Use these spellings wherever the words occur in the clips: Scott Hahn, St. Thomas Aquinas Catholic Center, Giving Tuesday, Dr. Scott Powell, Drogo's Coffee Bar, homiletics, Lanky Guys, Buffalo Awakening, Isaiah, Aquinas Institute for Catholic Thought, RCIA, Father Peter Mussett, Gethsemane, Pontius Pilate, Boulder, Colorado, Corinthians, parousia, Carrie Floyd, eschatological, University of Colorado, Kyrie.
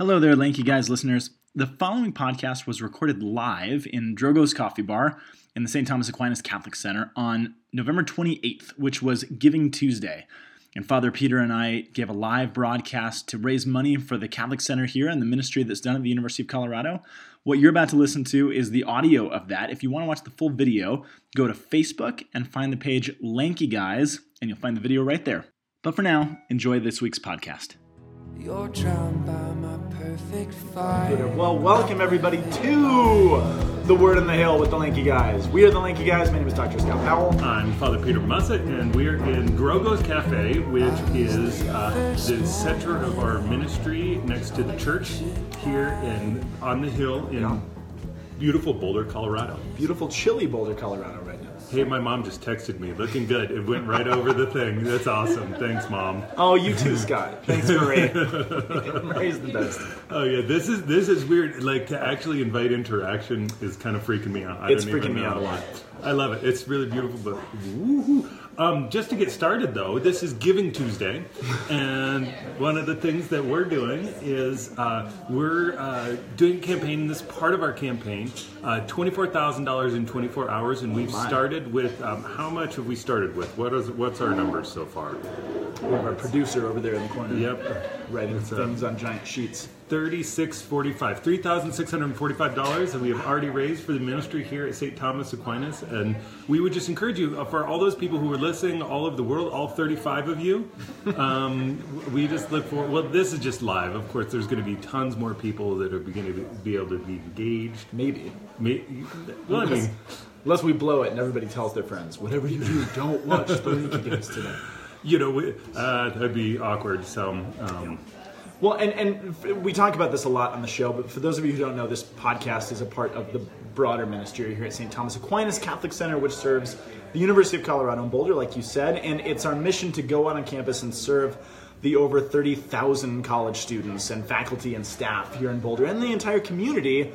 Hello there, Lanky Guys listeners. The following podcast was recorded live in Drogo's Coffee Bar in the St. Thomas Aquinas Catholic Center on November 28th, which was Giving Tuesday. And Father Peter and I gave a live broadcast to raise money for the Catholic Center here and the ministry that's done at the University of Colorado. What you're about to listen to is the audio of that. If you want to watch the full video, go to Facebook and find the page Lanky Guys, and you'll find the video right there. But for now, enjoy this week's podcast. You're drowned by my perfect fire. Well, welcome everybody to The Word on the Hill with the Lanky Guys. We are the Lanky Guys. My name is Dr. Scott Powell. I'm Father Peter Mussett, and we are in Drogo's Cafe, which is the center of our ministry next to the church here on the hill in beautiful Boulder, Colorado. Beautiful, chilly Boulder, Colorado right now. Hey, my mom just texted me, looking good. It went right over the thing. That's awesome. Thanks, Mom. Oh, you too, Scott. Thanks, Marie. Marie's the best. Oh, yeah. This is weird. Like, to actually invite interaction is kind of freaking me out. It's freaking me out a lot. I love it. It's really beautiful, but woohoo. Just to get started, though, this is Giving Tuesday, and one of the things that we're doing is we're doing a campaign. This part of our campaign, $24,000 in 24 hours, and we've started with how much have we started with? What's our numbers so far? We have our producer over there in the corner. Yep, writing things on giant sheets. $3,645, and we have already raised for the ministry here at St. Thomas Aquinas. And we would just encourage you, for all those people who are listening, all over the world, all 35 of you, we just look forward. Well, this is just live. Of course, there's going to be tons more people that are beginning to be able to be engaged. Maybe. Well, I mean, unless we blow it and everybody tells their friends, whatever you do, don't watch the Lanky Guys today. You know, that'd be awkward. So. Well, and we talk about this a lot on the show, but for those of you who don't know, this podcast is a part of the broader ministry here at St. Thomas Aquinas Catholic Center, which serves the University of Colorado in Boulder, like you said, and it's our mission to go out on campus and serve the over 30,000 college students and faculty and staff here in Boulder and the entire community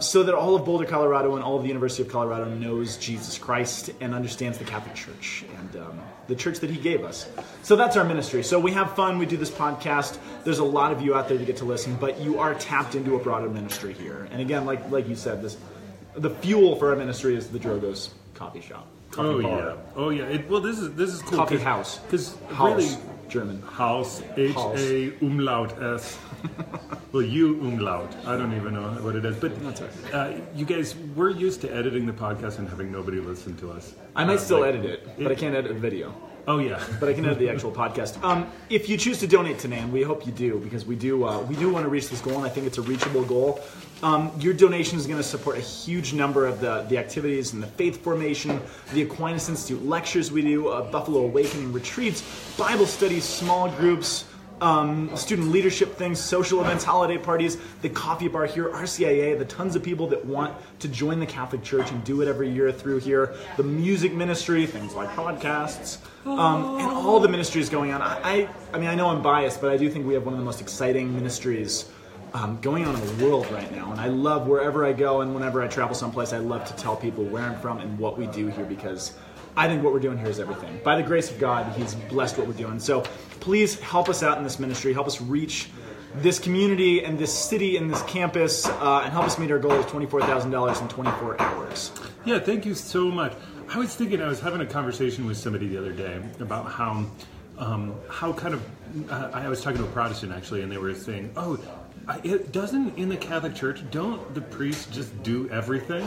so that all of Boulder, Colorado and all of the University of Colorado knows Jesus Christ and understands the Catholic Church and the church that he gave us. So that's our ministry. So we have fun. We do this podcast. There's a lot of you out there to get to listen, but you are tapped into a broader ministry here. And again, like you said, the fuel for our ministry is the Drogo's Coffee Shop. Coffee bar. This is cool. Coffee house. Because really... German. Haus, H-A-Umlaut-S. Well, you umlaut. I don't even know what it is. But you guys, we're used to editing the podcast and having nobody listen to us. I might still edit it, but I can't edit a video. Oh, yeah. But I can edit the actual podcast. If you choose to donate today, and we hope you do, because we do want to reach this goal, and I think it's a reachable goal. Your donation is going to support a huge number of the activities and the faith formation, the Aquinas Institute lectures we do, Buffalo Awakening retreats, Bible studies, small groups, student leadership things, social events, holiday parties, the coffee bar here, RCIA, the tons of people that want to join the Catholic Church and do it every year through here, the music ministry, things like podcasts, and all the ministries going on. I mean, I know I'm biased, but I do think we have one of the most exciting ministries going on in the world right now, and I love wherever I go and whenever I travel someplace, I love to tell people where I'm from and what we do here, because I think what we're doing here is everything. By the grace of God, he's blessed what we're doing. So please help us out in this ministry. Help us reach this community and this city and this campus, and help us meet our goal of $24,000 in 24 hours. Yeah, thank you so much. I was having a conversation with somebody the other day about how I was talking to a Protestant, actually, and they were saying, oh, it doesn't, in the Catholic Church, don't the priests just do everything?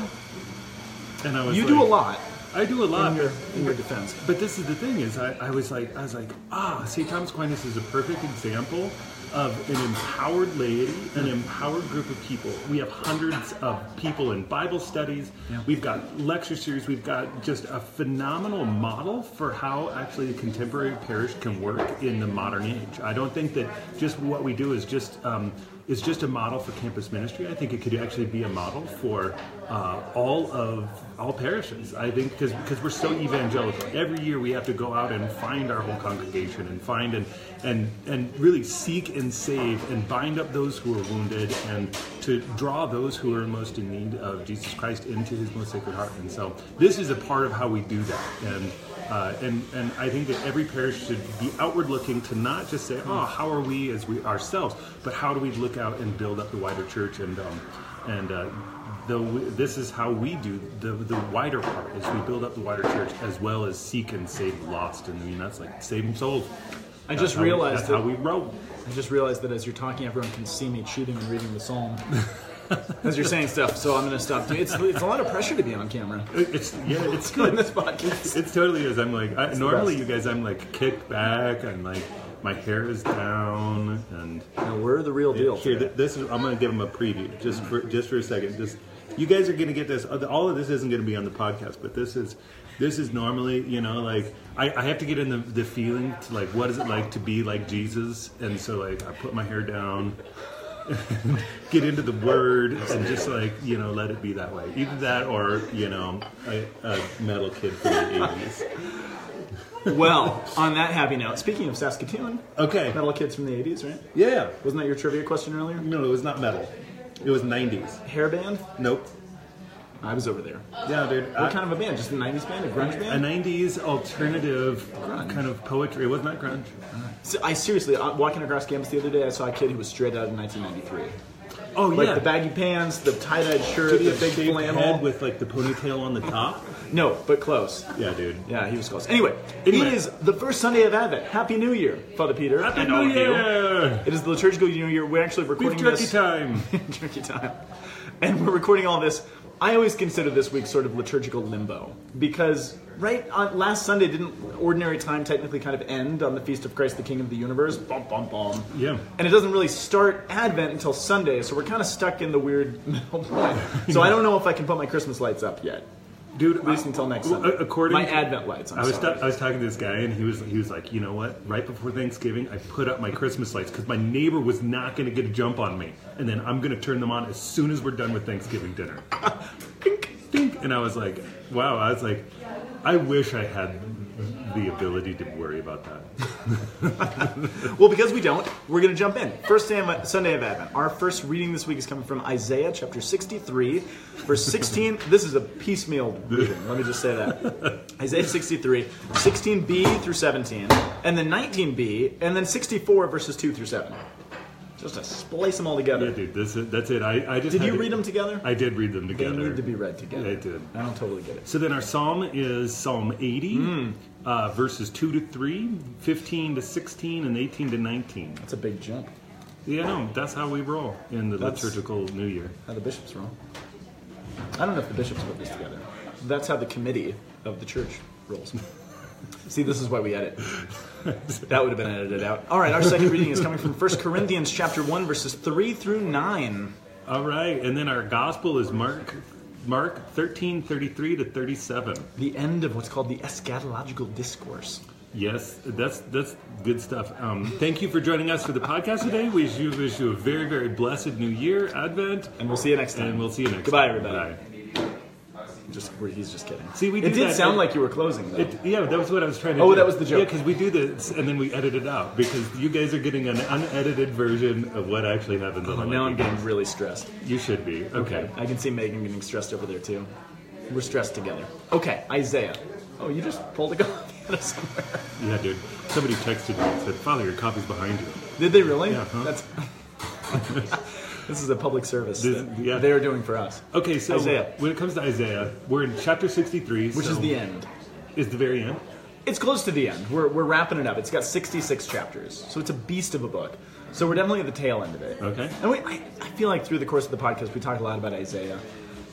And I was like... You do a lot. I do a lot in your defense. But this is the thing: is I was like, St. Thomas Aquinas is a perfect example of an empowered laity, an empowered group of people. We have hundreds of people in Bible studies. Yeah. We've got lecture series. We've got just a phenomenal model for how actually the contemporary parish can work in the modern age. I don't think that just what we do is just. It's just a model for campus ministry. I think it could actually be a model for all parishes. I think because we're so evangelical, every year we have to go out and find our whole congregation and find and really seek and save and bind up those who are wounded and to draw those who are most in need of Jesus Christ into His most sacred heart. And so this is a part of how we do that. And I think that every parish should be outward looking to not just say, oh, how are we as we ourselves, but how do we look out and build up the wider church. This is how we do the wider part, is we build up the wider church as well as seek and save the lost. And I mean, that's like saving souls. I just realized that as you're talking, everyone can see me cheating and reading the psalm as you're saying stuff. So I'm going to stop. It's a lot of pressure to be on camera. It's good. This podcast. It totally is. I'm like, normally you guys, I'm like kick back and like my hair is down and. Now we're the real deal. Here, this is. I'm going to give them a preview just for a second. Just you guys are going to get this. All of this isn't going to be on the podcast, but this is. This is normally, you know, like, I have to get in the feeling to, like, what is it like to be like Jesus? And so, like, I put my hair down, and get into the Word, and just, like, you know, let it be that way. Either that or, you know, a metal kid from the 80s. Well, on that happy note, speaking of Saskatoon, metal kids from the 80s, right? Yeah. Wasn't that your trivia question earlier? No, it was not metal. It was 90s. Hairband? Nope. I was over there. Yeah, dude. What kind of a band? Just a 90s band? A grunge band? A 90s alternative grunge. Kind of poetry. It was not grunge. So I seriously, walking across campus the other day, I saw a kid who was straight out of 1993. Oh, yeah. Like the baggy pants, the tie-dyed shirt, the big flannel. Head with like the ponytail on the top? No, but close. Yeah, dude. Yeah, he was close. Anyway, it is the first Sunday of Advent. Happy New Year, Father Peter. Happy New Year! It is the liturgical New Year. We're actually recording this. Turkey time. And we're recording all this. I always consider this week sort of liturgical limbo, because last Sunday didn't ordinary time technically kind of end on the Feast of Christ the King of the Universe? Bum, bum, bum. Yeah. And it doesn't really start Advent until Sunday, so we're kind of stuck in the weird middle point. So I don't know if I can put my Christmas lights up yet. Dude, at least until next Sunday. Advent lights. I was talking to this guy, and he was like, you know what? Right before Thanksgiving, I put up my Christmas lights because my neighbor was not going to get a jump on me, and then I'm going to turn them on as soon as we're done with Thanksgiving dinner. Dink, dink. And I was like, wow. I was like, I wish I had the ability to worry about that. Well, because we don't, we're going to jump in. First Sunday of Advent. Our first reading this week is coming from Isaiah chapter 63, verse 16. This is a piecemeal reading. Let me just say that. Isaiah 63, 16b through 17, and then 19b, and then 64 verses 2 through 7. Just to splice them all together. Yeah, dude, that's it. Did you read them together? I did read them together. They need to be read together. I did. I don't totally get it. So then our psalm is Psalm 80, verses 2 to 3, 15 to 16, and 18 to 19. That's a big jump. Yeah, no, that's how we roll in the liturgical New Year. How the bishops roll. I don't know if the bishops put this together. That's how the committee of the church rolls. See, this is why we edit. That would have been edited out. All right, our second reading is coming from 1 Corinthians chapter 1, verses 3 through 9. All right, and then our gospel is Mark 13, 33 to 37. The end of what's called the eschatological discourse. Yes, that's good stuff. Thank you for joining us for the podcast today. We wish you a very, very blessed New Year, Advent. And we'll see you next time. Goodbye, everybody. Bye. He's just kidding. See, we did. It did sound like you were closing, though. That was what I was trying to do. Oh, that was the joke. Yeah, because we do this, and then we edit it out, because you guys are getting an unedited version of what actually happens on the podcast. Now I'm getting really stressed. You should be. Okay. I can see Megan getting stressed over there, too. We're stressed together. Okay, Isaiah. Oh, you just pulled a gun out of somewhere. Yeah, dude. Somebody texted me and said, Father, your coffee's behind you. Did they really? Yeah, huh? This is a public service they're doing for us. Okay, so Isaiah. When it comes to Isaiah, we're in chapter 63. Which is the end. Is the very end? It's close to the end. We're wrapping it up. It's got 66 chapters, so it's a beast of a book. So we're definitely at the tail end of it. Okay. And I feel like through the course of the podcast, we talk a lot about Isaiah.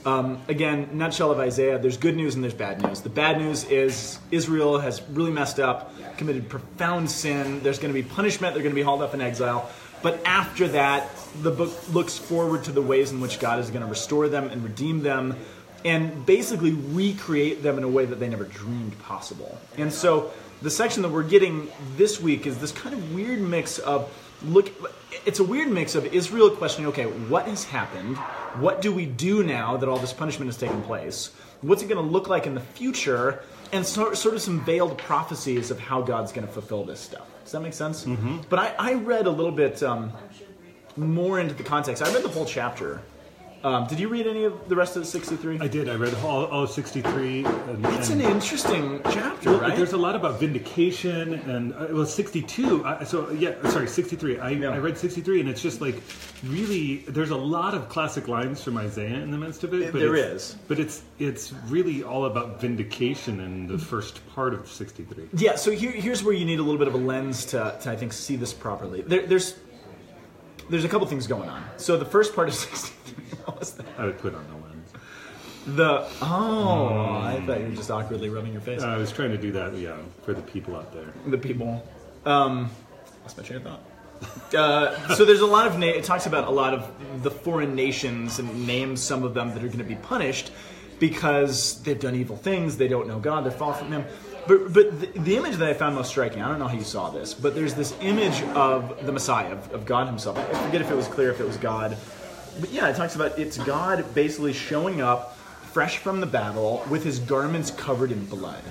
Again, nutshell of Isaiah, there's good news and there's bad news. The bad news is Israel has really messed up, committed profound sin. There's going to be punishment. They're going to be hauled up in exile. But after that, the book looks forward to the ways in which God is going to restore them and redeem them and basically recreate them in a way that they never dreamed possible. And so the section that we're getting this week is this kind of weird mix of, it's a weird mix of Israel questioning, okay, what has happened? What do we do now that all this punishment has taken place? What's it going to look like in the future? And sort of some veiled prophecies of how God's going to fulfill this stuff. Does that make sense? Mm-hmm. But I read a little bit more into the context. I read the whole chapter Did you read any of the rest of 63? I did. I read all 63. It's an interesting chapter, right? There's a lot about vindication and, 62. 63. I read 63, and it's just like really, there's a lot of classic lines from Isaiah in the midst of it. But it's really all about vindication in the first part of 63. Yeah, so here's where you need a little bit of a lens to I think, see this properly. There's a couple things going on. So the first part of 63, what was that? I would put on the lens. I thought you were just awkwardly rubbing your face. I was trying to do that, yeah, for the people out there. The people. That's my train of thought. So there's a lot of, it talks about a lot of the foreign nations and names some of them that are going to be punished because they've done evil things, they don't know God, they fall from Him. But the image that I found most striking, I don't know how you saw this, but there's this image of the Messiah, of God Himself. I forget if it was clear, if it was God. But yeah, it talks about it's God basically showing up fresh from the battle with His garments covered in blood.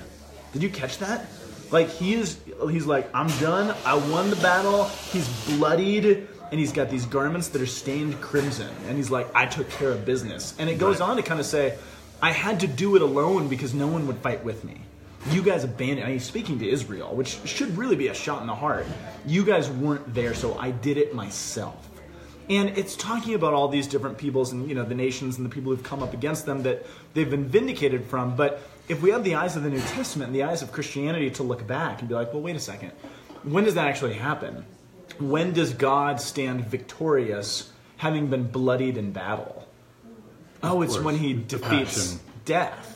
Did you catch that? Like, he's like, I'm done, I won the battle, He's bloodied, and He's got these garments that are stained crimson. And He's like, I took care of business. And it goes on to kind of say, I had to do it alone because no one would fight with me. You guys abandoned. I mean, speaking to Israel, which should really be a shot in the heart. You guys weren't there, so I did it myself. And it's talking about all these different peoples and, the nations and the people who've come up against them that they've been vindicated from. But if we have the eyes of the New Testament and the eyes of Christianity to look back and be like, well, wait a second. When does that actually happen? When does God stand victorious having been bloodied in battle? Oh, it's when He defeats death.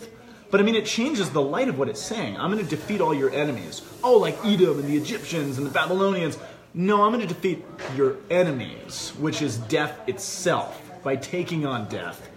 But, I mean, it changes the light of what it's saying. I'm going to defeat all your enemies. Oh, like Edom and the Egyptians and the Babylonians. No, I'm going to defeat your enemies, which is death itself, by taking on death.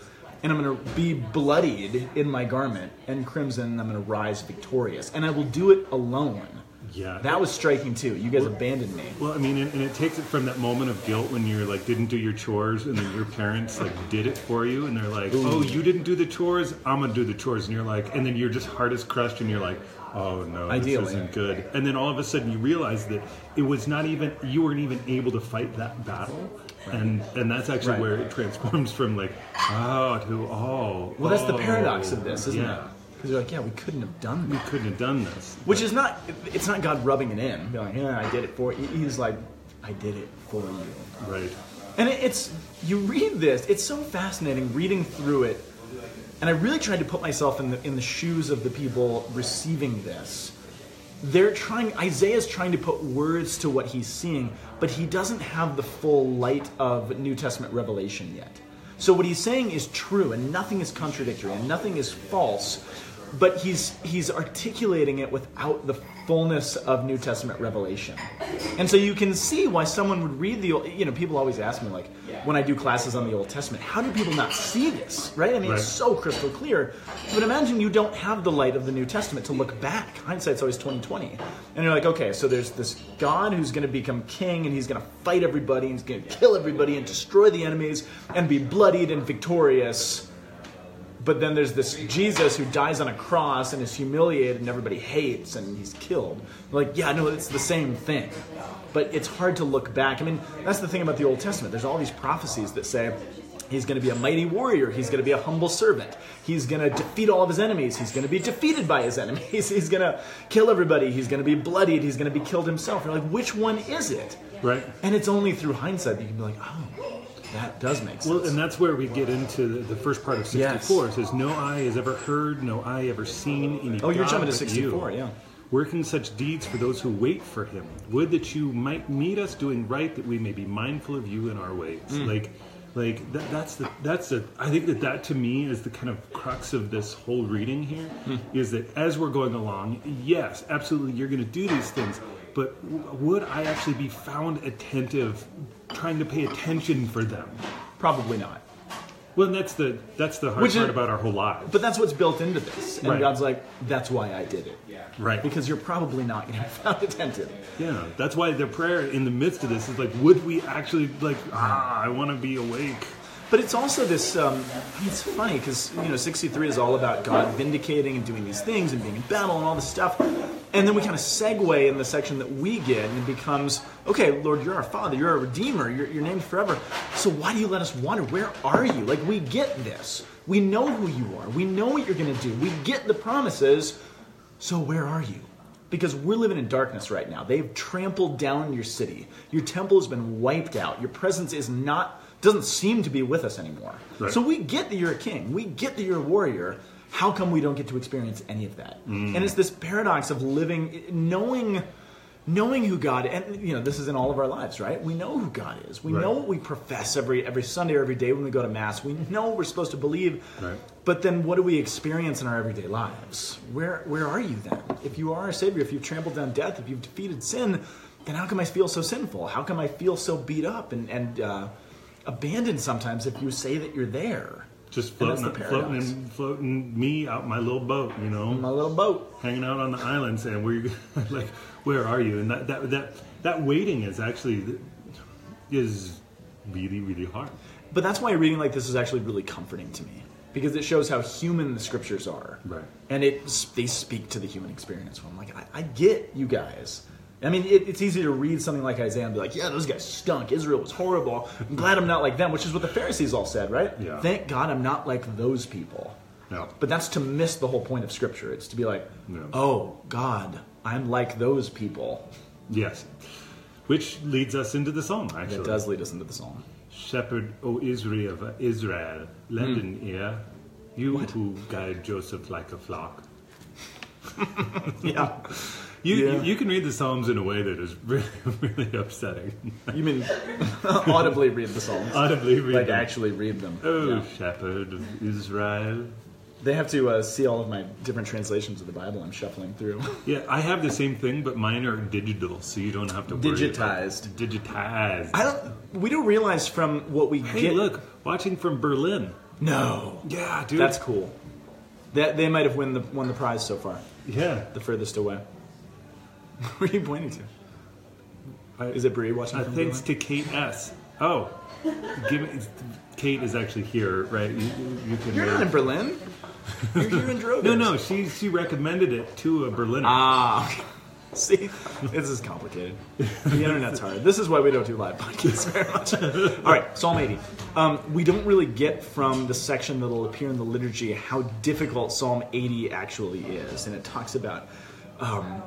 And I'm going to be bloodied in my garment and crimson, and I'm going to rise victorious. And I will do it alone. Yeah. That was striking, too. You guys abandoned me. Well, I mean, and it takes it from that moment of guilt when you're like, didn't do your chores, and then your parents like did it for you, and they're like, oh, you didn't do the chores? I'm going to do the chores. And you're like, and then your just heart is crushed, and you're like, oh, no, this isn't good. And then all of a sudden you realize that it was not even, you weren't even able to fight that battle. Right. And that's actually where it transforms from like, oh. Well, that's the paradox of this, isn't it? Because you're like, yeah, we couldn't have done that. We couldn't have done this. Which is not, it's not God rubbing it in. Be like, yeah, I did it for you. He's like, I did it for you. Right. And you read this, it's so fascinating reading through it. And I really tried to put myself in the shoes of the people receiving this. Isaiah's trying to put words to what he's seeing, but he doesn't have the full light of New Testament revelation yet. So what he's saying is true, and nothing is contradictory, and nothing is false. But he's articulating it without the fullness of New Testament revelation. And so you can see why someone would read the Old... people always ask me, like, when I do classes on the Old Testament, how do people not see this, right? I mean, it's so crystal clear. But imagine you don't have the light of the New Testament to look back. Hindsight's always 20/20. And you're like, okay, so there's this God who's going to become king, and He's going to fight everybody, and He's going to kill everybody, and destroy the enemies, and be bloodied and victorious. But then there's this Jesus who dies on a cross and is humiliated and everybody hates and he's killed. Like, yeah, no, it's the same thing. But it's hard to look back. I mean, that's the thing about the Old Testament. There's all these prophecies that say he's going to be a mighty warrior. He's going to be a humble servant. He's going to defeat all of his enemies. He's going to be defeated by his enemies. He's going to kill everybody. He's going to be bloodied. He's going to be killed himself. You're like, which one is it? Right. And it's only through hindsight that you can be like, oh... that does make sense. Well, and that's where we get into the first part of 64. Yes. It says, no eye has ever heard, no eye ever seen. Any God you're jumping to 64, yeah. Working such deeds for those who wait for Him. Would that you might meet us doing right, that we may be mindful of you in our ways. I think that to me is the kind of crux of this whole reading here, is that as we're going along, yes, absolutely, you're going to do these things, but would I actually be found attentive, trying to pay attention for them? Probably not. Well, that's the hard part about our whole lives. But that's what's built into this. And God's like, that's why I did it. Yeah. Right. Because you're probably not going to be found attentive. Yeah. That's why the prayer in the midst of this is like, would we actually, I want to be awake. But it's also this, it's funny because, 63 is all about God vindicating and doing these things and being in battle and all this stuff. And then we kind of segue in the section that we get, and it becomes, okay, Lord, you're our Father, you're our Redeemer, you're named forever. So why do you let us wander? Where are you? Like, we get this. We know who you are. We know what you're going to do. We get the promises. So where are you? Because we're living in darkness right now. They've trampled down your city. Your temple has been wiped out. Your presence is not, doesn't seem to be with us anymore. Right. So we get that you're a king. We get that you're a warrior. How come we don't get to experience any of that? Mm. And it's this paradox of living, knowing who God, and you know, this is in all of our lives, right? We know who God is. We right. know what we profess every Sunday or every day when we go to Mass. We know what we're supposed to believe. Right. But then what do we experience in our everyday lives? Where are you then? If you are a Savior, if you've trampled down death, if you've defeated sin, then how come I feel so sinful? How come I feel so beat up and abandoned sometimes if you say that you're there? Just floating me out my little boat, you know. My little boat. Hanging out on the island saying, where are you? And that waiting is actually, is really, really hard. But that's why reading like this is actually really comforting to me. Because it shows how human the scriptures are. Right. And they speak to the human experience. Well, I'm like, I get you guys. I mean, it's easy to read something like Isaiah and be like, yeah, those guys stunk. Israel was horrible. I'm glad I'm not like them, which is what the Pharisees all said, right? Yeah. Thank God I'm not like those people. Yeah. But that's to miss the whole point of Scripture. It's to be like, yeah. Oh, God, I'm like those people. Yes. Which leads us into the psalm, actually. It does lead us into the psalm. Shepherd, O Israel, lend an ear, you what? Who guide Joseph like a flock. Yeah. You can read the Psalms in a way that is really, really upsetting. You mean audibly read the Psalms? Audibly read them. Like actually read them. Oh, yeah. Shepherd of Israel. They have to see all of my different translations of the Bible I'm shuffling through. Yeah, I have the same thing, but mine are digital, so you don't have to worry. Digitized. We don't realize from what we get. Hey, look, watching from Berlin. No. Yeah, dude. That's cool. They might have won the prize so far. Yeah. The furthest away. What are you pointing to? Is it Bree watching? Thanks to Kate S. Oh, Kate is actually here, right? You're not in Berlin. You're here in Drogo's. No, she recommended it to a Berliner. Ah, see, this is complicated. The internet's hard. This is why we don't do live podcasts very much. All right, Psalm 80. We don't really get from the section that'll appear in the liturgy how difficult Psalm 80 actually is, and it talks about.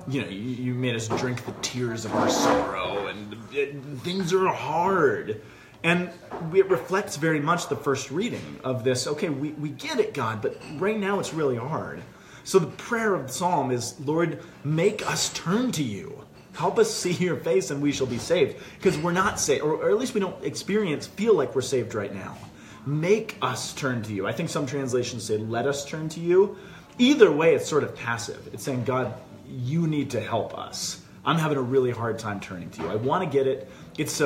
You made us drink the tears of our sorrow, and things are hard. And it reflects very much the first reading of this, okay, we get it, God, but right now it's really hard. So the prayer of the psalm is, Lord, make us turn to you. Help us see your face and we shall be saved. Because we're not saved, or at least we don't feel like we're saved right now. Make us turn to you. I think some translations say, let us turn to you. Either way, it's sort of passive. It's saying, God, you need to help us. I'm having a really hard time turning to you. I want to get it. It's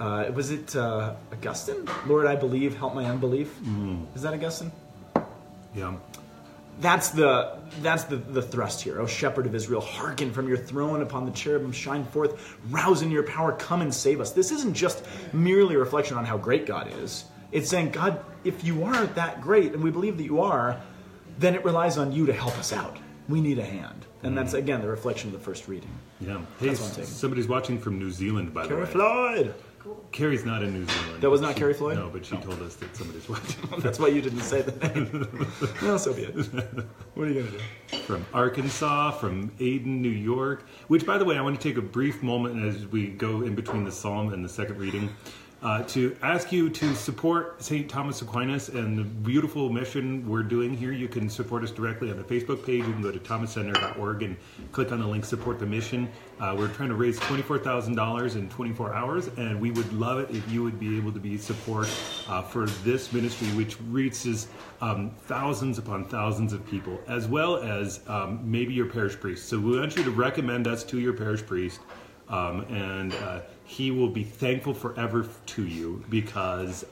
was it Augustine? Lord, I believe, help my unbelief. Mm. Is that Augustine? Yeah. That's the thrust here. O Shepherd of Israel, hearken from your throne upon the cherubim, shine forth, rouse in your power, come and save us. This isn't just merely a reflection on how great God is. It's saying, God, if you are that great, and we believe that you are, then it relies on you to help us out. We need a hand. And that's, again, the reflection of the first reading. Yeah. Hey, somebody's watching from New Zealand, by the way. Floyd! Cool. Carrie's not in New Zealand. That was not Carrie Floyd? No, but she told us that somebody's watching. That's why you didn't say the name. Well, so be it. What are you going to do? From Arkansas, from Aden, New York. Which, by the way, I want to take a brief moment as we go in between the psalm and the second reading. To ask you to support St. Thomas Aquinas and the beautiful mission we're doing here. You can support us directly on the Facebook page. You can go to thomascenter.org and click on the link Support the Mission. We're trying to raise $24,000 in 24 hours, and we would love it if you would be able to be support for this ministry, which reaches thousands upon thousands of people, as well as maybe your parish priest. So we want you to recommend us to your parish priest. And he will be thankful forever to you because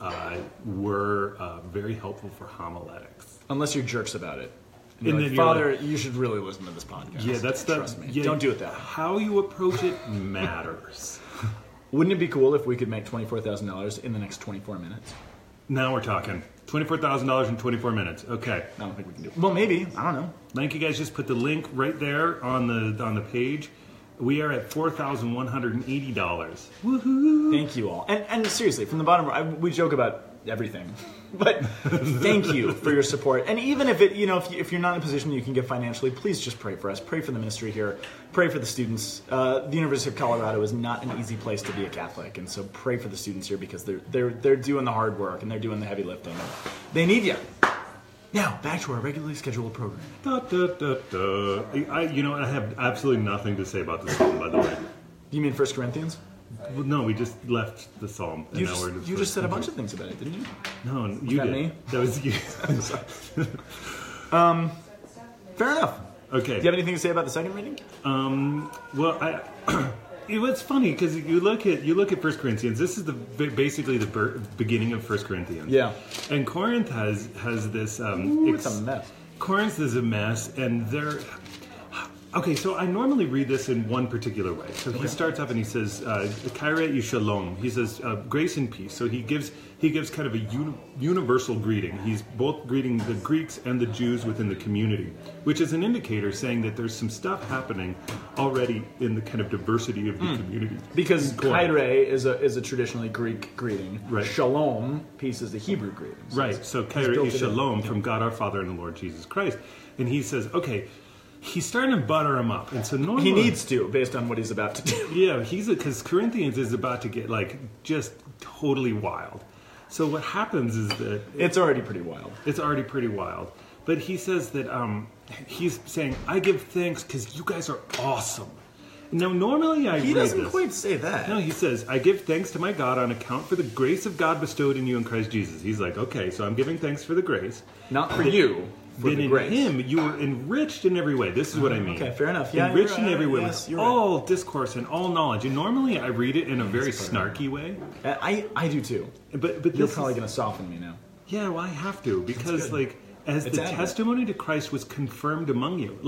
we're very helpful for homiletics. Unless you're jerks about it. And then Father, you should really listen to this podcast. Yeah, trust me. Yeah, don't do it that way. How you approach it matters. Wouldn't it be cool if we could make $24,000 in the next 24 minutes? Now we're talking. $24,000 in 24 minutes. Okay. I don't think we can do it. Well, maybe. I don't know. Lanky Guys, just put the link right there on the page. We are at $4,180. Woohoo! Thank you all. And seriously, from the bottom, we joke about everything. But thank you for your support. And even if if you're not in a position you can give financially, please just pray for us. Pray for the ministry here. Pray for the students. The University of Colorado is not an easy place to be a Catholic, and so pray for the students here because they're doing the hard work and they're doing the heavy lifting. They need you. Now back to our regularly scheduled program. Da, da, da, da. I have absolutely nothing to say about this one, by the way. You mean 1 Corinthians? Well, no, we just left the psalm. And you just said a bunch of things about it, didn't you? No, you did. Me? That was you. I'm sorry. Fair enough. Okay. Do you have anything to say about the second reading? It's funny because you look at 1 Corinthians. This is basically the beginning of 1 Corinthians. Yeah. And Corinth has this. It's a mess. Corinth is a mess, and they're. Okay, so I normally read this in one particular way. So he starts up and he says, "Kyrie y shalom." He says, "Grace and peace." So he gives kind of a universal greeting. He's both greeting the Greeks and the Jews within the community, which is an indicator saying that there's some stuff happening already in the kind of diversity of the community. Because Kyrie is a traditionally Greek greeting. Right. Shalom, peace, is the Hebrew greeting. So right. So Kyrie y shalom from God our Father and the Lord Jesus Christ. And he says, okay. He's starting to butter him up, and so normally he needs to, based on what he's about to do. Yeah, because Corinthians is about to get just totally wild. So what happens is that it's already pretty wild. But he says that he's saying, "I give thanks because you guys are awesome." Now, normally he doesn't quite say that. No, he says, "I give thanks to my God on account for the grace of God bestowed in you in Christ Jesus." He's like, "Okay, so I'm giving thanks for the grace, not for you." Then in grace. Him you were enriched in every way. This is what I mean. Okay, fair enough. Yeah, enriched in every way with all discourse and all knowledge. And normally I read it in a very snarky way. I do too. But you're probably going to soften me now. Yeah, well I have to because testimony to Christ was confirmed among you.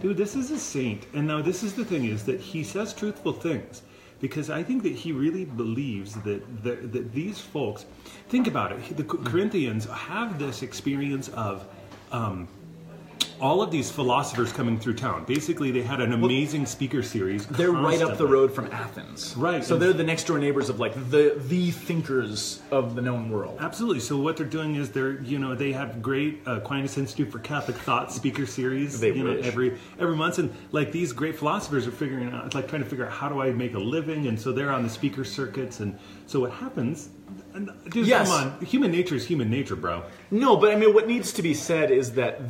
Dude, this is a saint. And now this is the thing is that he says truthful things. Because I think that he really believes that these folks, think about it, the Corinthians have this experience of all of these philosophers coming through town. Basically, they had an amazing speaker series. They're constantly. Right up the road from Athens. Right. So they're the next door neighbors of the thinkers of the known world. Absolutely. So what they're doing is they have great Aquinas Institute for Catholic Thought speaker series. They every month, and these great philosophers are figuring out trying to figure out how do I make a living, and so they're on the speaker circuits, and so what happens. Dude, yes. Come on. Human nature is human nature, bro. No, but I mean, what needs to be said is that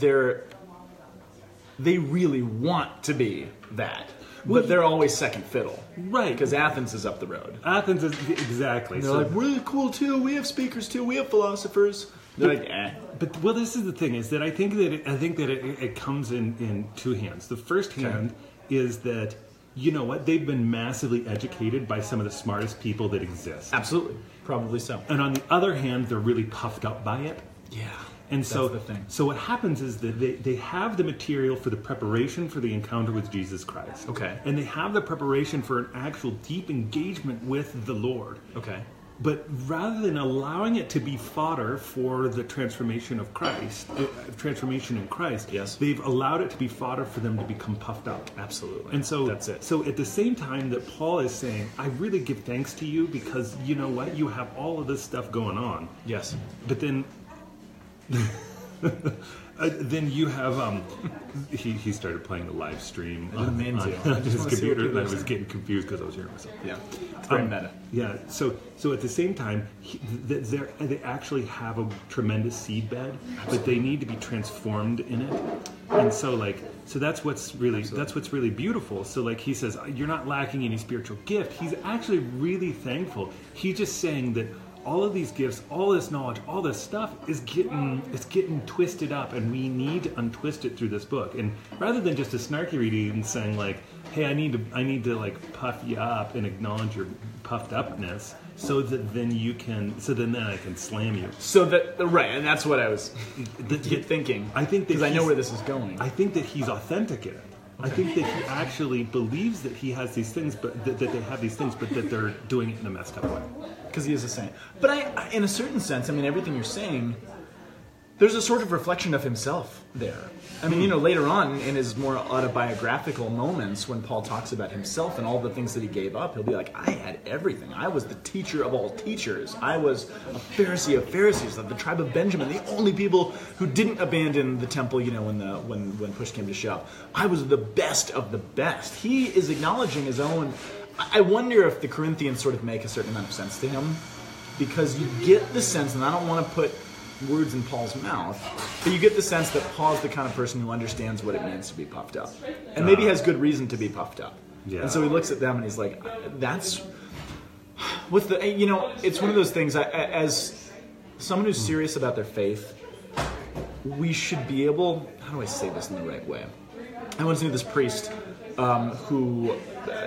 they really want to be that, but they're always second fiddle. Right. Because Athens is up the road. Athens is, exactly. They're we're cool too, we have speakers too, we have philosophers. They're But, well, this is the thing, is that I think that it comes in two hands. The first hand is that, you know what, they've been massively educated by some of the smartest people that exist. Absolutely. Probably so. And on the other hand, they're really puffed up by it. Yeah. And so, that's the thing. So what happens is that they have the material for the preparation for the encounter with Jesus Christ. Okay. And they have the preparation for an actual deep engagement with the Lord. Okay. But rather than allowing it to be fodder for the transformation of Christ, they've allowed it to be fodder for them to become puffed up. Absolutely. And so that's it. So at the same time that Paul is saying, I really give thanks to you because you know what? You have all of this stuff going on. Yes. But then... then you have he started playing a live stream on his computer, and I was getting confused because I was hearing myself. Yeah, it's very meta. Yeah, so at the same time, they actually have a tremendous seedbed, but they need to be transformed in it, and so that's what's really beautiful. So he says, you're not lacking any spiritual gift. He's actually really thankful. He's just saying that. All of these gifts, all this knowledge, all this stuff is getting twisted up, and we need to untwist it through this book. And rather than just a snarky reading and saying "Hey, I need to puff you up and acknowledge your puffed upness," so that then you can, so then I can slam you. So that and that's what I was thinking. I think because I know where this is going. I think that he's authentic in it. Okay. I think that he actually believes that he has these things, but that they have these things, but that they're doing it in a messed up way. Because he is a saint. But in a certain sense, everything you're saying there's a sort of reflection of himself there. I mean, you know, later on in his more autobiographical moments when Paul talks about himself and all the things that he gave up, he'll be like, I had everything. I was the teacher of all teachers. I was a Pharisee of Pharisees, of the tribe of Benjamin, the only people who didn't abandon the temple, you know, when push came to shove. I was the best of the best. He is acknowledging his own. I wonder if the Corinthians sort of make a certain amount of sense to him, because you get the sense, and I don't want to put words in Paul's mouth, but you get the sense that Paul's the kind of person who understands what it means to be puffed up, and maybe has good reason to be puffed up. Yeah. And so he looks at them and he's like, "That's with the you know." It's one of those things. As someone who's serious about their faith, we should be able. How do I say this in the right way? I once knew this priest who.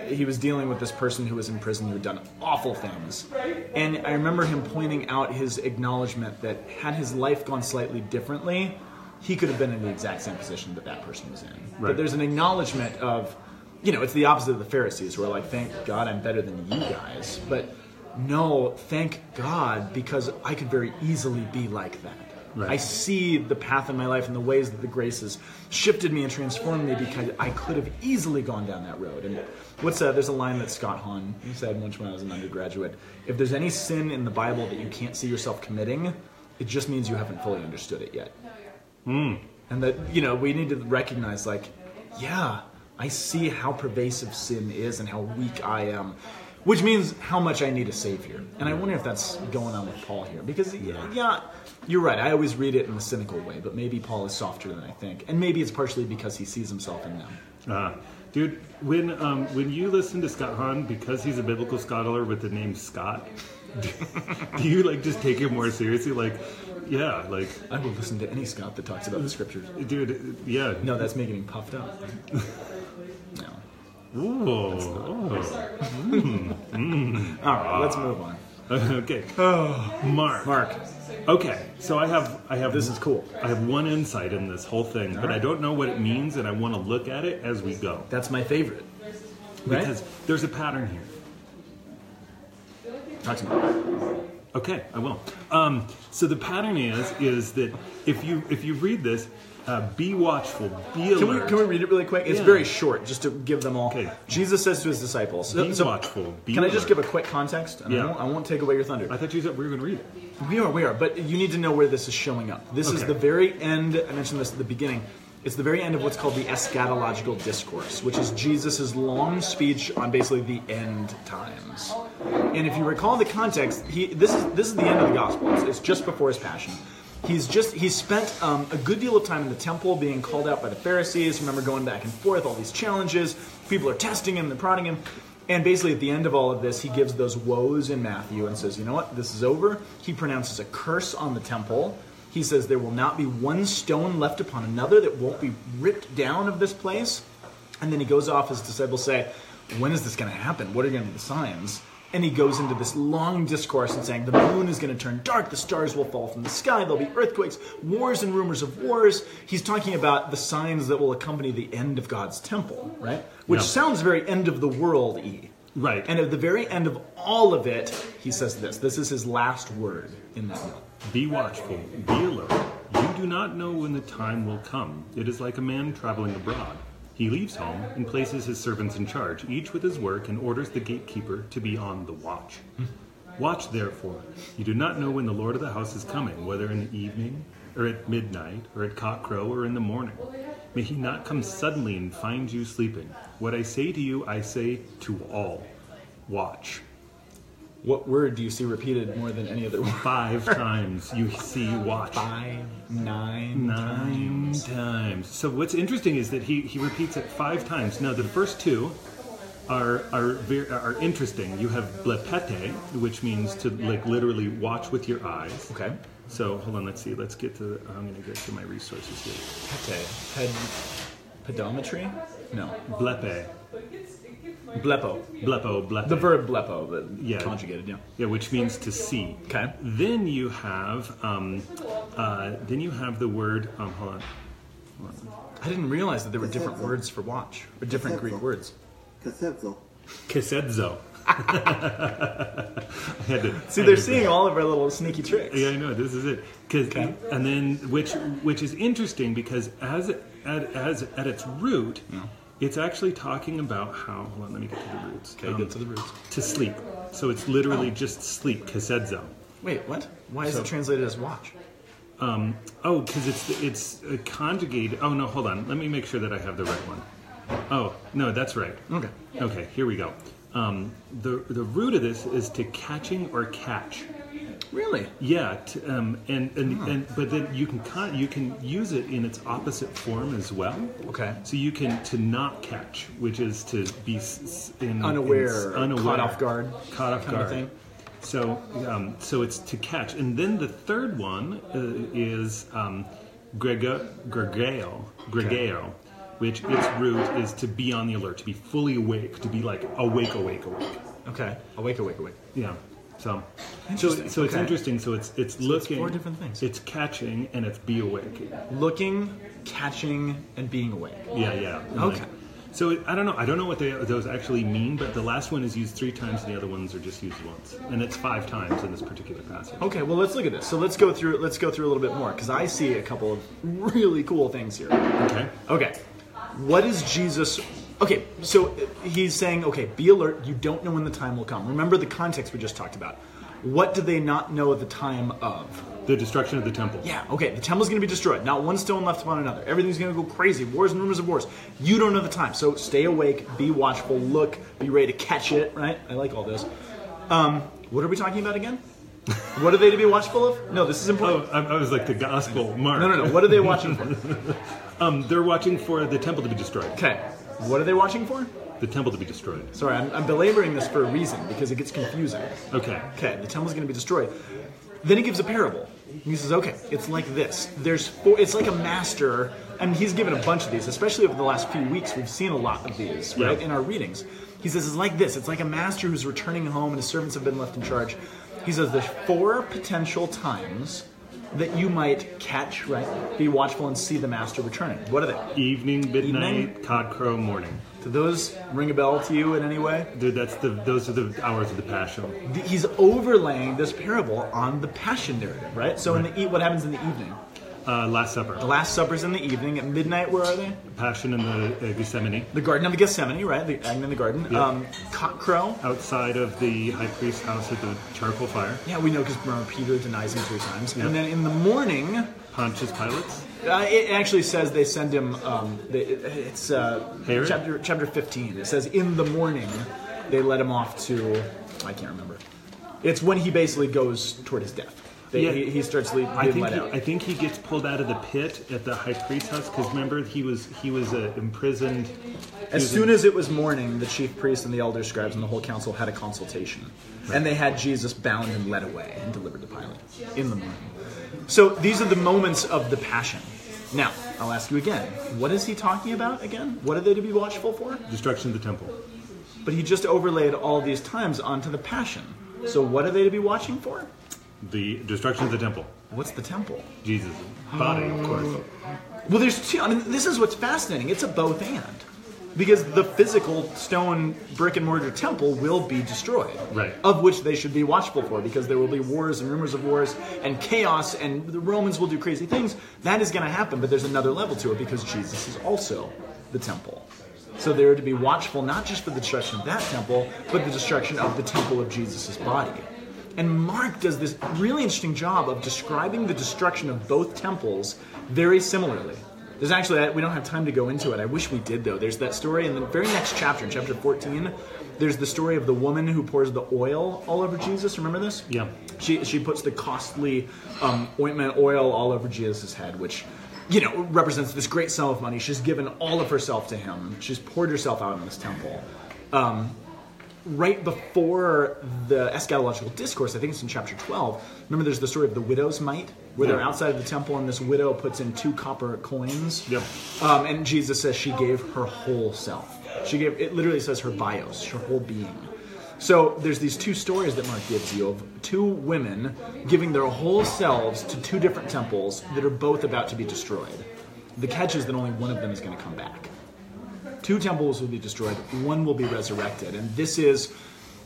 He was dealing with this person who was in prison who had done awful things. And I remember him pointing out his acknowledgement that had his life gone slightly differently, he could have been in the exact same position that that person was in. Right. But there's an acknowledgement of, you know, it's the opposite of the Pharisees, where like, thank God I'm better than you guys. But no, thank God, because I could very easily be like that. Right. I see the path in my life and the ways that the graces shifted me and transformed me, because I could have easily gone down that road. And there's a line that Scott Hahn said once when I was an undergraduate. If there's any sin in the Bible that you can't see yourself committing, it just means you haven't fully understood it yet. Mm. And that, you know, we need to recognize, like, yeah, I see how pervasive sin is and how weak I am. Which means how much I need a savior. And I wonder if that's going on with Paul here. Because, yeah, you're right. I always read it in the cynical way. But maybe Paul is softer than I think. And maybe it's partially because he sees himself in them. Dude, when you listen to Scott Hahn, because he's a biblical scholar with the name Scott, do you, like, just take him more seriously? Like, yeah, like... I will listen to any Scott that talks about the scriptures. Dude, yeah. No, that's me getting puffed up. No. Ooh. All right, let's move on. Okay. Oh, Mark. Okay, so I have. This is cool. I have one insight in this whole thing, but I don't know what it means, and I want to look at it as we go. That's my favorite. Because there's a pattern here. Talk to me. Okay, I will. So the pattern is that if you read this. Be watchful, be alert. Can we read it really quick? It's very short, just to give them all. Okay. Jesus says to his disciples. Be watchful, be alert. Can I just give a quick context? And I won't take away your thunder. I thought you said we were going to read it. We are. But you need to know where this is showing up. This is the very end. I mentioned this at the beginning. It's the very end of what's called the eschatological discourse, which is Jesus' long speech on basically the end times. And if you recall the context, this is the end of the Gospels. It's just before his passion. He's spent a good deal of time in the temple being called out by the Pharisees. Remember, going back and forth, all these challenges. People are testing him, they're prodding him. And basically at the end of all of this, he gives those woes in Matthew and says, you know what, this is over. He pronounces a curse on the temple. He says there will not be one stone left upon another that won't be ripped down of this place. And then he goes off, his disciples say, when is this going to happen? What are going to be the signs? And he goes into this long discourse and saying the moon is going to turn dark, the stars will fall from the sky, there'll be earthquakes, wars and rumors of wars. He's talking about the signs that will accompany the end of God's temple, right? Which sounds very end of the world-y. Right. And at the very end of all of it, he says this. This is his last word in that note. Be watchful, be alert. You do not know when the time will come. It is like a man traveling abroad. He leaves home and places his servants in charge, each with his work, and orders the gatekeeper to be on the watch. Watch, therefore. You do not know when the Lord of the house is coming, whether in the evening, or at midnight, or at cockcrow, or in the morning. May he not come suddenly and find you sleeping. What I say to you, I say to all. Watch. What word do you see repeated more than any other word? 5 times you see watch. 9 times. So what's interesting is that he repeats it 5 times. Now the first 2 are interesting. You have blepete, which means to like literally watch with your eyes. Okay. So hold on, let's see. Let's get to. I'm going to get to my resources here. Pete, pedometry? No. Blepe. Blepo. The verb blepo, conjugated, yeah. Yeah, which means to see. Okay. Then you have the word. Hold on. I didn't realize that there were different words for watch, or different Greek words. Kesedzo. I had to, see, they're seeing all of our little sneaky tricks. Yeah, I know. This is it. Okay. And then, which is interesting because at its root, yeah. It's actually talking about how. Hold on, let me get to the roots. Okay, get to the roots. To sleep. So it's literally just sleep, kesedzō. Wait, what? Why is it translated as watch? Because it's a conjugate. Oh no, hold on. Let me make sure that I have the right one. Oh no, that's right. Okay. Okay, here we go. The root of this is to catching or catch. Really? Yeah. But then you can use it in its opposite form as well. Okay. So you can to not catch, which is to be unaware, caught off guard. Kind of thing. So so it's to catch, and then the third one is gregeo, okay. Which its root is to be on the alert, to be fully awake, to be like awake. Okay, awake. Yeah. So it's interesting. So it's looking. It's four different things. It's catching and it's be awake. Looking, catching, and being awake. Yeah. And okay. So I don't know. I don't know what those actually mean, but the last one is used 3 times, and the other ones are just used once, and it's 5 times in this particular passage. Okay, well let's look at this. So let's go through a little bit more because I see a couple of really cool things here. Okay. What is Jesus? Okay, so he's saying, okay, be alert. You don't know when the time will come. Remember the context we just talked about. What do they not know at the time of? The destruction of the temple. Yeah, okay. The temple's going to be destroyed. Not one stone left upon another. Everything's going to go crazy. Wars and rumors of wars. You don't know the time. So stay awake, be watchful, look, be ready to catch it, right? I like all this. What are we talking about again? What are they to be watchful of? No, this is important. Oh, I was like the gospel, Mark. No. What are they watching for? They're watching for the temple to be destroyed. Okay. What are they watching for? The temple to be destroyed. Sorry, I'm belaboring this for a reason, because it gets confusing. Okay, the temple's going to be destroyed. Then he gives a parable. He says, okay, it's like this. It's like a master, and he's given a bunch of these, especially over the last few weeks. We've seen a lot of these, right, in our readings. He says, it's like this. It's like a master who's returning home, and his servants have been left in charge. He says, there's 4 potential times that you might catch, right? Be watchful and see the master returning. What are they? Evening, midnight, cockcrow, morning. Do those ring a bell to you in any way? Dude, those are the hours of the Passion. He's overlaying this parable on the Passion narrative, right? So what happens in the evening? Last Supper. The Last Supper's in the evening. At midnight, where are they? Passion in the Gethsemane. The Garden of the Gethsemane, right? The Garden in the Garden. Yep. Cockcrow. Outside of the high priest's house at the charcoal fire. Yeah, we know because Peter denies him 3 times. Yep. And then in the morning... Pontius Pilate. It actually says they send him... it's chapter 15. It says in the morning they let him off to... I can't remember. It's when he basically goes toward his death. He starts leaving. I think he gets pulled out of the pit at the high priest's house because remember he was imprisoned. As soon as it was morning, the chief priests and the elder scribes and the whole council had a consultation, and they had Jesus bound and led away and delivered to Pilate in the morning. So these are the moments of the Passion. Now I'll ask you again: what is he talking about again? What are they to be watchful for? Destruction of the temple. But he just overlaid all these times onto the Passion. So what are they to be watching for? The destruction of the temple. What's the temple? Jesus' body, of course. Well, there's 2. I mean, this is what's fascinating. It's a both and. Because the physical stone brick and mortar temple will be destroyed. Right. Of which they should be watchful for because there will be wars and rumors of wars and chaos and the Romans will do crazy things. That is going to happen, but there's another level to it because Jesus is also the temple. So they're to be watchful not just for the destruction of that temple, but the destruction of the temple of Jesus' body. And Mark does this really interesting job of describing the destruction of both temples very similarly. There's actually, we don't have time to go into it. I wish we did, though. There's that story in the very next chapter, in chapter 14. There's the story of the woman who pours the oil all over Jesus. Remember this? Yeah. She puts the costly ointment oil all over Jesus' head, which, you know, represents this great sum of money. She's given all of herself to him. She's poured herself out in this temple. Right before the eschatological discourse, I think it's in chapter 12, remember there's the story of the widow's mite, where they're outside of the temple and this widow puts in 2 copper coins. Yep. And Jesus says she gave her whole self. It literally says her bios, her whole being. So there's these 2 stories that Mark gives you of 2 women giving their whole selves to 2 different temples that are both about to be destroyed. The catch is that only one of them is going to come back. 2 temples will be destroyed, 1 will be resurrected. And this is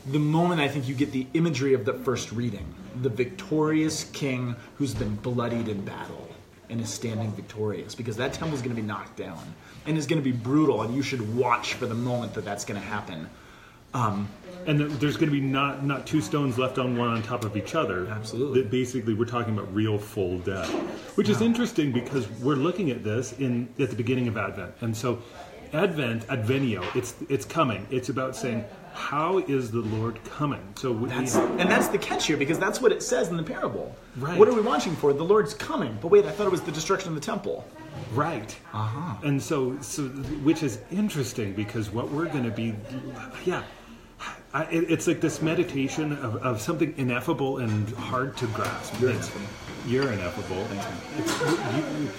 the moment I think you get the imagery of the first reading, the victorious king who's been bloodied in battle and is standing victorious, because that temple is going to be knocked down and is going to be brutal, and you should watch for the moment that that's going to happen. And there's going to be not two stones left on one on top of each other. Absolutely. That basically we're talking about real full death, which is interesting because we're looking at this at the beginning of Advent. And so Advent, Advenio, it's coming. It's about saying, how is the Lord coming? And that's the catch here, because that's what it says in the parable. Right. What are we watching for? The Lord's coming. But wait, I thought it was the destruction of the temple. Right. Uh-huh. And so which is interesting, because what we're going to be, it's like this meditation of something ineffable and hard to grasp. You're ineffable.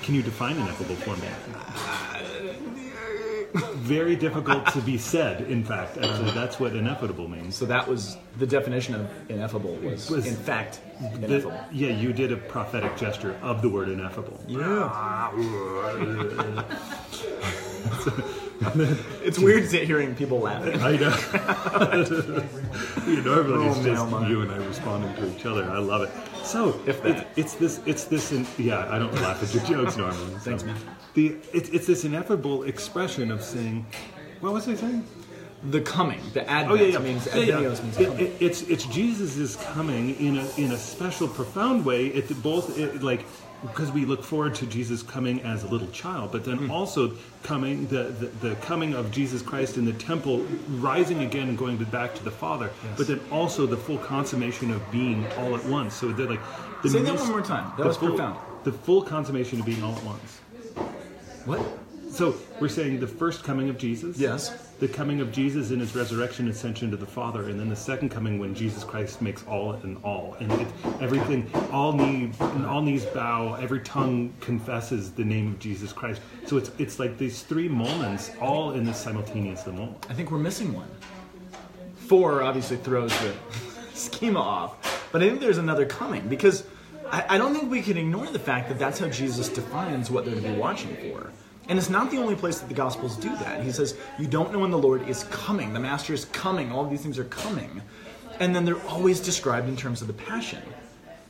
Can you define ineffable for me? Very difficult to be said, in fact. Actually, that's what ineffable means. So that was the definition of ineffable, was in fact, ineffable. You did a prophetic gesture of the word ineffable. Yeah. It's weird hearing people laughing. I know. Normally it's just you and I responding to each other. I love it. So I don't laugh at your jokes normally. So. Thanks, man. It's this ineffable expression of saying, what was I saying? The coming, the Advent. Means coming. It's Jesus is coming in a special, profound way. Because we look forward to Jesus coming as a little child, but then also coming the coming of Jesus Christ in the temple, rising again and going back to the Father, but then also the full consummation of being all at once. So they're like... Say that one more time. That was profound. The full consummation of being all at once. What? So we're saying the first coming of Jesus. Yes. The coming of Jesus in his resurrection, ascension to the Father, and then the second coming when Jesus Christ makes all and all. And everything, all knees bow, every tongue confesses the name of Jesus Christ. So it's like these three moments all in this simultaneous moment. I think we're missing one. 4 obviously throws the schema off. But I think there's another coming, because I don't think we can ignore the fact that that's how Jesus defines what they're to be watching for. And it's not the only place that the Gospels do that. He says, you don't know when the Lord is coming. The Master is coming. All of these things are coming. And then they're always described in terms of the Passion.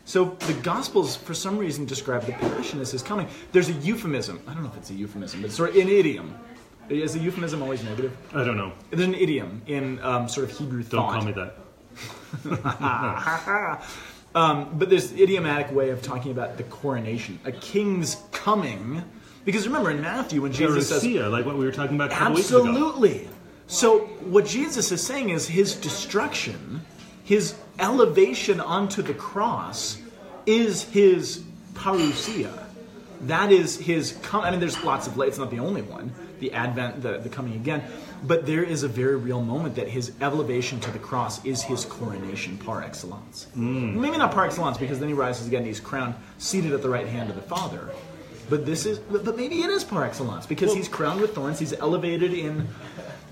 So the Gospels, for some reason, describe the Passion as his coming. There's a euphemism. I don't know if it's a euphemism, but it's sort of an idiom. Is a euphemism always negative? I don't know. There's an idiom in sort of Hebrew thought. Don't call me that. But there's an idiomatic way of talking about the coronation. A king's coming... Because remember, in Matthew, when Jesus says... like what we were talking about a couple weeks ago. Absolutely. So what Jesus is saying is his destruction, his elevation onto the cross, is his parousia. That is his... there's lots of... It's not the only one. The Advent, the coming again. But there is a very real moment that his elevation to the cross is his coronation par excellence. Maybe not par excellence, because then he rises again and he's crowned, seated at the right hand of the Father. But maybe it is par excellence, because he's crowned with thorns. He's elevated in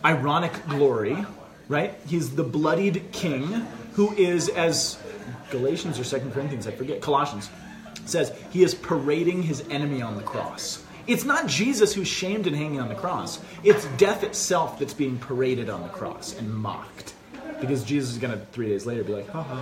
ironic glory, right? He's the bloodied king who is, as Galatians or 2 Corinthians, I forget, Colossians, says he is parading his enemy on the cross. It's not Jesus who's shamed and hanging on the cross. It's death itself that's being paraded on the cross and mocked, because Jesus is going to 3 days later be like, haha,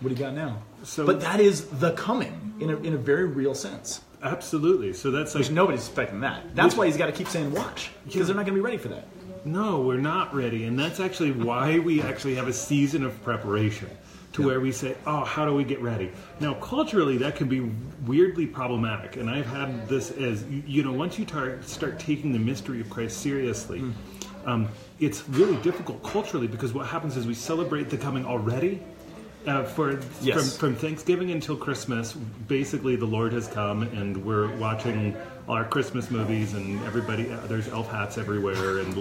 what do you got now? So, but that is the coming in a very real sense. Absolutely. So that's like... Which nobody's expecting that. That's why he's got to keep saying watch, because they're not going to be ready for that. No, we're not ready. And that's actually why we actually have a season of preparation to where we say, how do we get ready? Now, culturally, that can be weirdly problematic. And I've had this as, once you start taking the mystery of Christ seriously, it's really difficult culturally, because what happens is we celebrate the coming already. From Thanksgiving until Christmas, basically the Lord has come, and we're watching all our Christmas movies, and everybody there's elf hats everywhere, and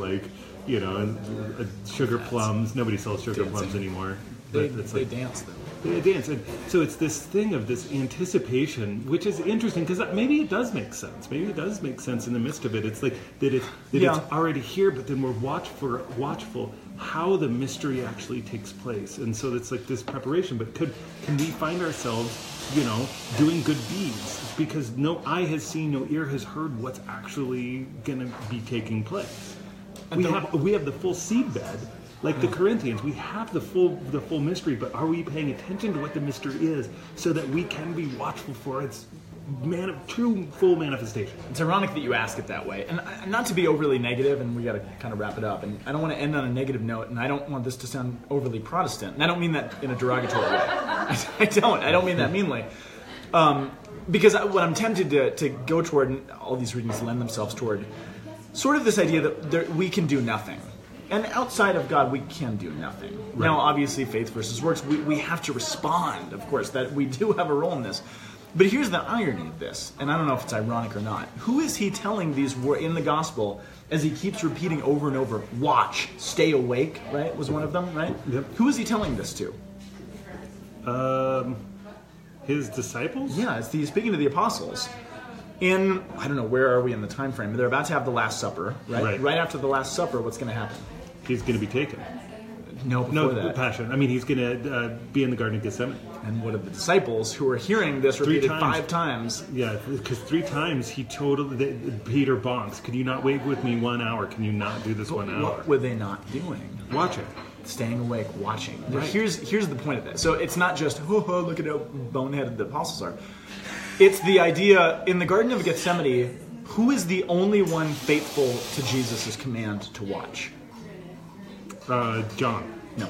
and sugar plums. Nobody sells sugar plums anymore. They dance though. They dance, and so it's this thing of this anticipation, which is interesting, because maybe it does make sense. Maybe it does make sense in the midst of it. It's like it's already here, but then we're watchful. How the mystery actually takes place. And so it's like this preparation, but can we find ourselves, doing good deeds? Because no eye has seen, no ear has heard what's actually going to be taking place. We have the full seedbed, Like the Corinthians, we have the full mystery, but are we paying attention to what the mystery is so that we can be watchful for its true full manifestation? It's ironic that you ask it that way, and not to be overly negative, and we got to kind of wrap it up, and I don't want to end on a negative note, and I don't want this to sound overly Protestant, and I don't mean that in a derogatory way. I don't mean that meanly. Because what I'm tempted to go toward, and all these readings lend themselves toward, sort of this idea that we can do nothing. And outside of God, we can do nothing. Right. Now, obviously, faith versus works, we have to respond, of course, that we do have a role in this. But here's the irony of this, and I don't know if it's ironic or not. Who is he telling these words in the gospel as he keeps repeating over and over, watch, stay awake, right, was one of them, right? Yep. Who is he telling this to? His disciples? Yeah, he's speaking to the apostles. In, I don't know, where are we in the time frame? They're about to have the Last Supper, right? Right after the Last Supper, what's going to happen? He's going to be taken. No, before that. Passion. I mean, he's going to be in the Garden of Gethsemane. And what of the disciples who are hearing this repeated five times? Yeah, because 3 times Peter bonks. Could you not wait with me 1 hour? Can you not do this 1 hour? What were they not doing? Watching. Staying awake, watching. Right. Here's the point of this. So it's not just, oh, look at how boneheaded the apostles are. It's the idea, in the Garden of Gethsemane, who is the only one faithful to Jesus' command to watch? John. No.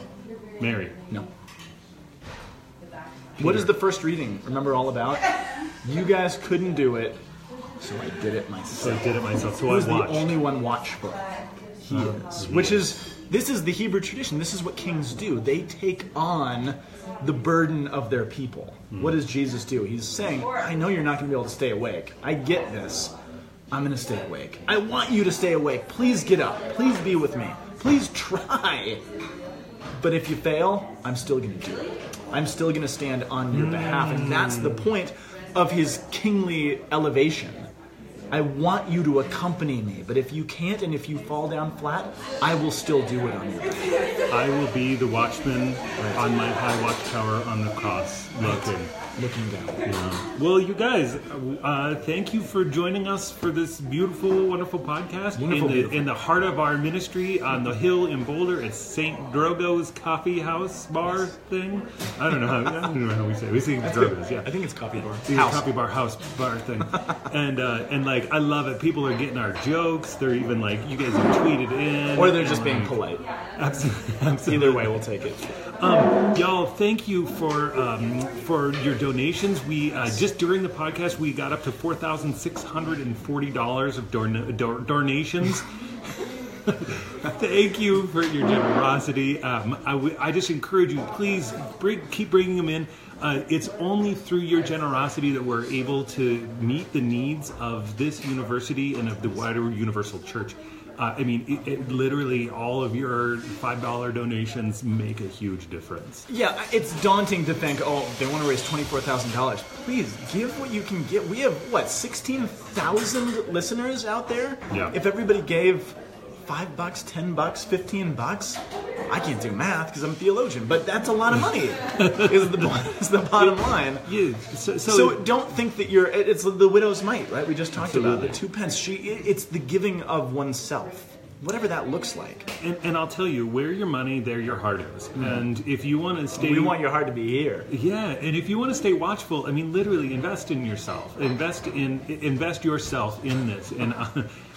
Mary. No. Peter. What is the first reading remember all about? You guys couldn't do it, so I did it myself. So who's I watched. Who's the only one watchful? He is. Which is, this is the Hebrew tradition. This is what kings do. They take on the burden of their people. Mm. What does Jesus do? He's saying, I know you're not going to be able to stay awake. I get this. I'm going to stay awake. I want you to stay awake. Please get up. Please be with me. Please try. But if you fail, I'm still going to do it. I'm still going to stand on your behalf. And that's the point of his kingly elevation. I want you to accompany me, but if you can't and if you fall down flat, I will still do it on your behalf. I will be the watchman on my high watchtower on the cross, looking down. Yeah. Well, you guys, thank you for joining us for this beautiful, wonderful podcast. In the heart of our ministry on the hill in Boulder, it's St. Drogo's Coffee House Bar thing. I don't know how we say it. We say Drogo's, yeah. I think it's Coffee Bar. House. Coffee Bar House Bar thing. And I love it. People are getting our jokes. They're even like, you guys have tweeted in. Or they're just being polite. Absolutely. Either way, we'll take it. Y'all, thank you for your donations. We just during the podcast we got up to $4,640 of donations. Thank you for your generosity. I just encourage you, please keep bringing them in. It's only through your generosity that we're able to meet the needs of this university and of the wider universal church. It literally all of your $5 donations make a huge difference. Yeah, it's daunting to think, they want to raise $24,000. Please, give what you can get. We have, 16,000 listeners out there? Yeah. If everybody gave $5, $10, $15, I can't do math because I'm a theologian, but that's a lot of money is the bottom line. Yeah. So don't think that it's the widow's mite, right? We just talked about the 2 pence. It's the giving of oneself, whatever that looks like. And I'll tell you, where your money, there your heart is. Mm-hmm. And if you want to stay... We want your heart to be here. Yeah, and if you want to stay watchful, literally invest in yourself. Invest yourself in this.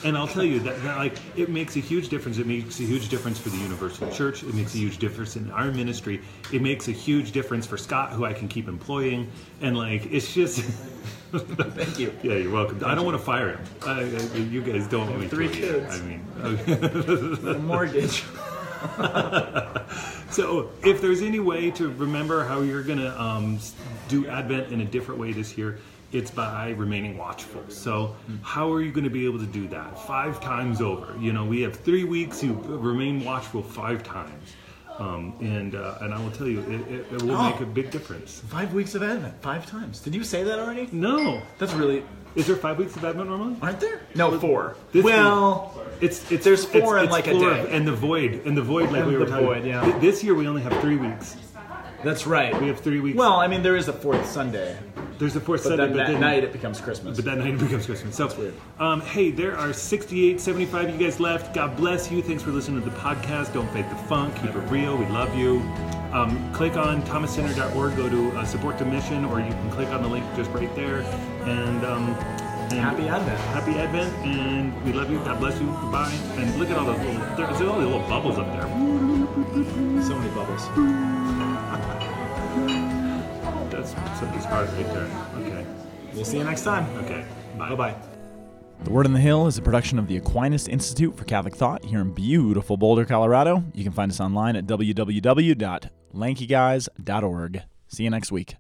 And I'll tell you that it makes a huge difference. It makes a huge difference for the Universal Church. It makes a huge difference in our ministry. It makes a huge difference for Scott, who I can keep employing. And, it's just... Thank you. Yeah, you're welcome. Thank I don't you. Want to fire him. You guys don't want me to. 3 kids. A mortgage. So, if there's any way to remember how you're going to do Advent in a different way this year, it's by remaining watchful. So, how are you going to be able to do that? 5 times over. We have 3 weeks. You remain watchful 5 times. And I will tell you, it will make a big difference. 5 weeks of Advent, 5 times. Did you say that already? No. That's really... Is there 5 weeks of Advent normally? Aren't there? No, 4. There's 4 in a day. And the void like we were talking about. Yeah. This year we only have 3 weeks. That's right. We have 3 weeks. Well, I mean, there is a fourth Sunday. There's the fourth Sunday, but that night it becomes Christmas. But that night it becomes Christmas. So, that's weird. Hey, there are 68, 75 of you guys left. God bless you. Thanks for listening to the podcast. Don't fake the funk. Keep it real. We love you. Click on thomascenter.org. Go to support the mission, or you can click on the link just right there. And happy Advent. Happy Advent. And we love you. God bless you. Goodbye. And look at all those little, there's only little bubbles up there. So many bubbles. That's something's hard right there. Okay. We'll see you next time. Okay. Bye. Bye-bye. The Word on the Hill is a production of the Aquinas Institute for Catholic Thought here in beautiful Boulder, Colorado. You can find us online at www.lankyguys.org. See you next week.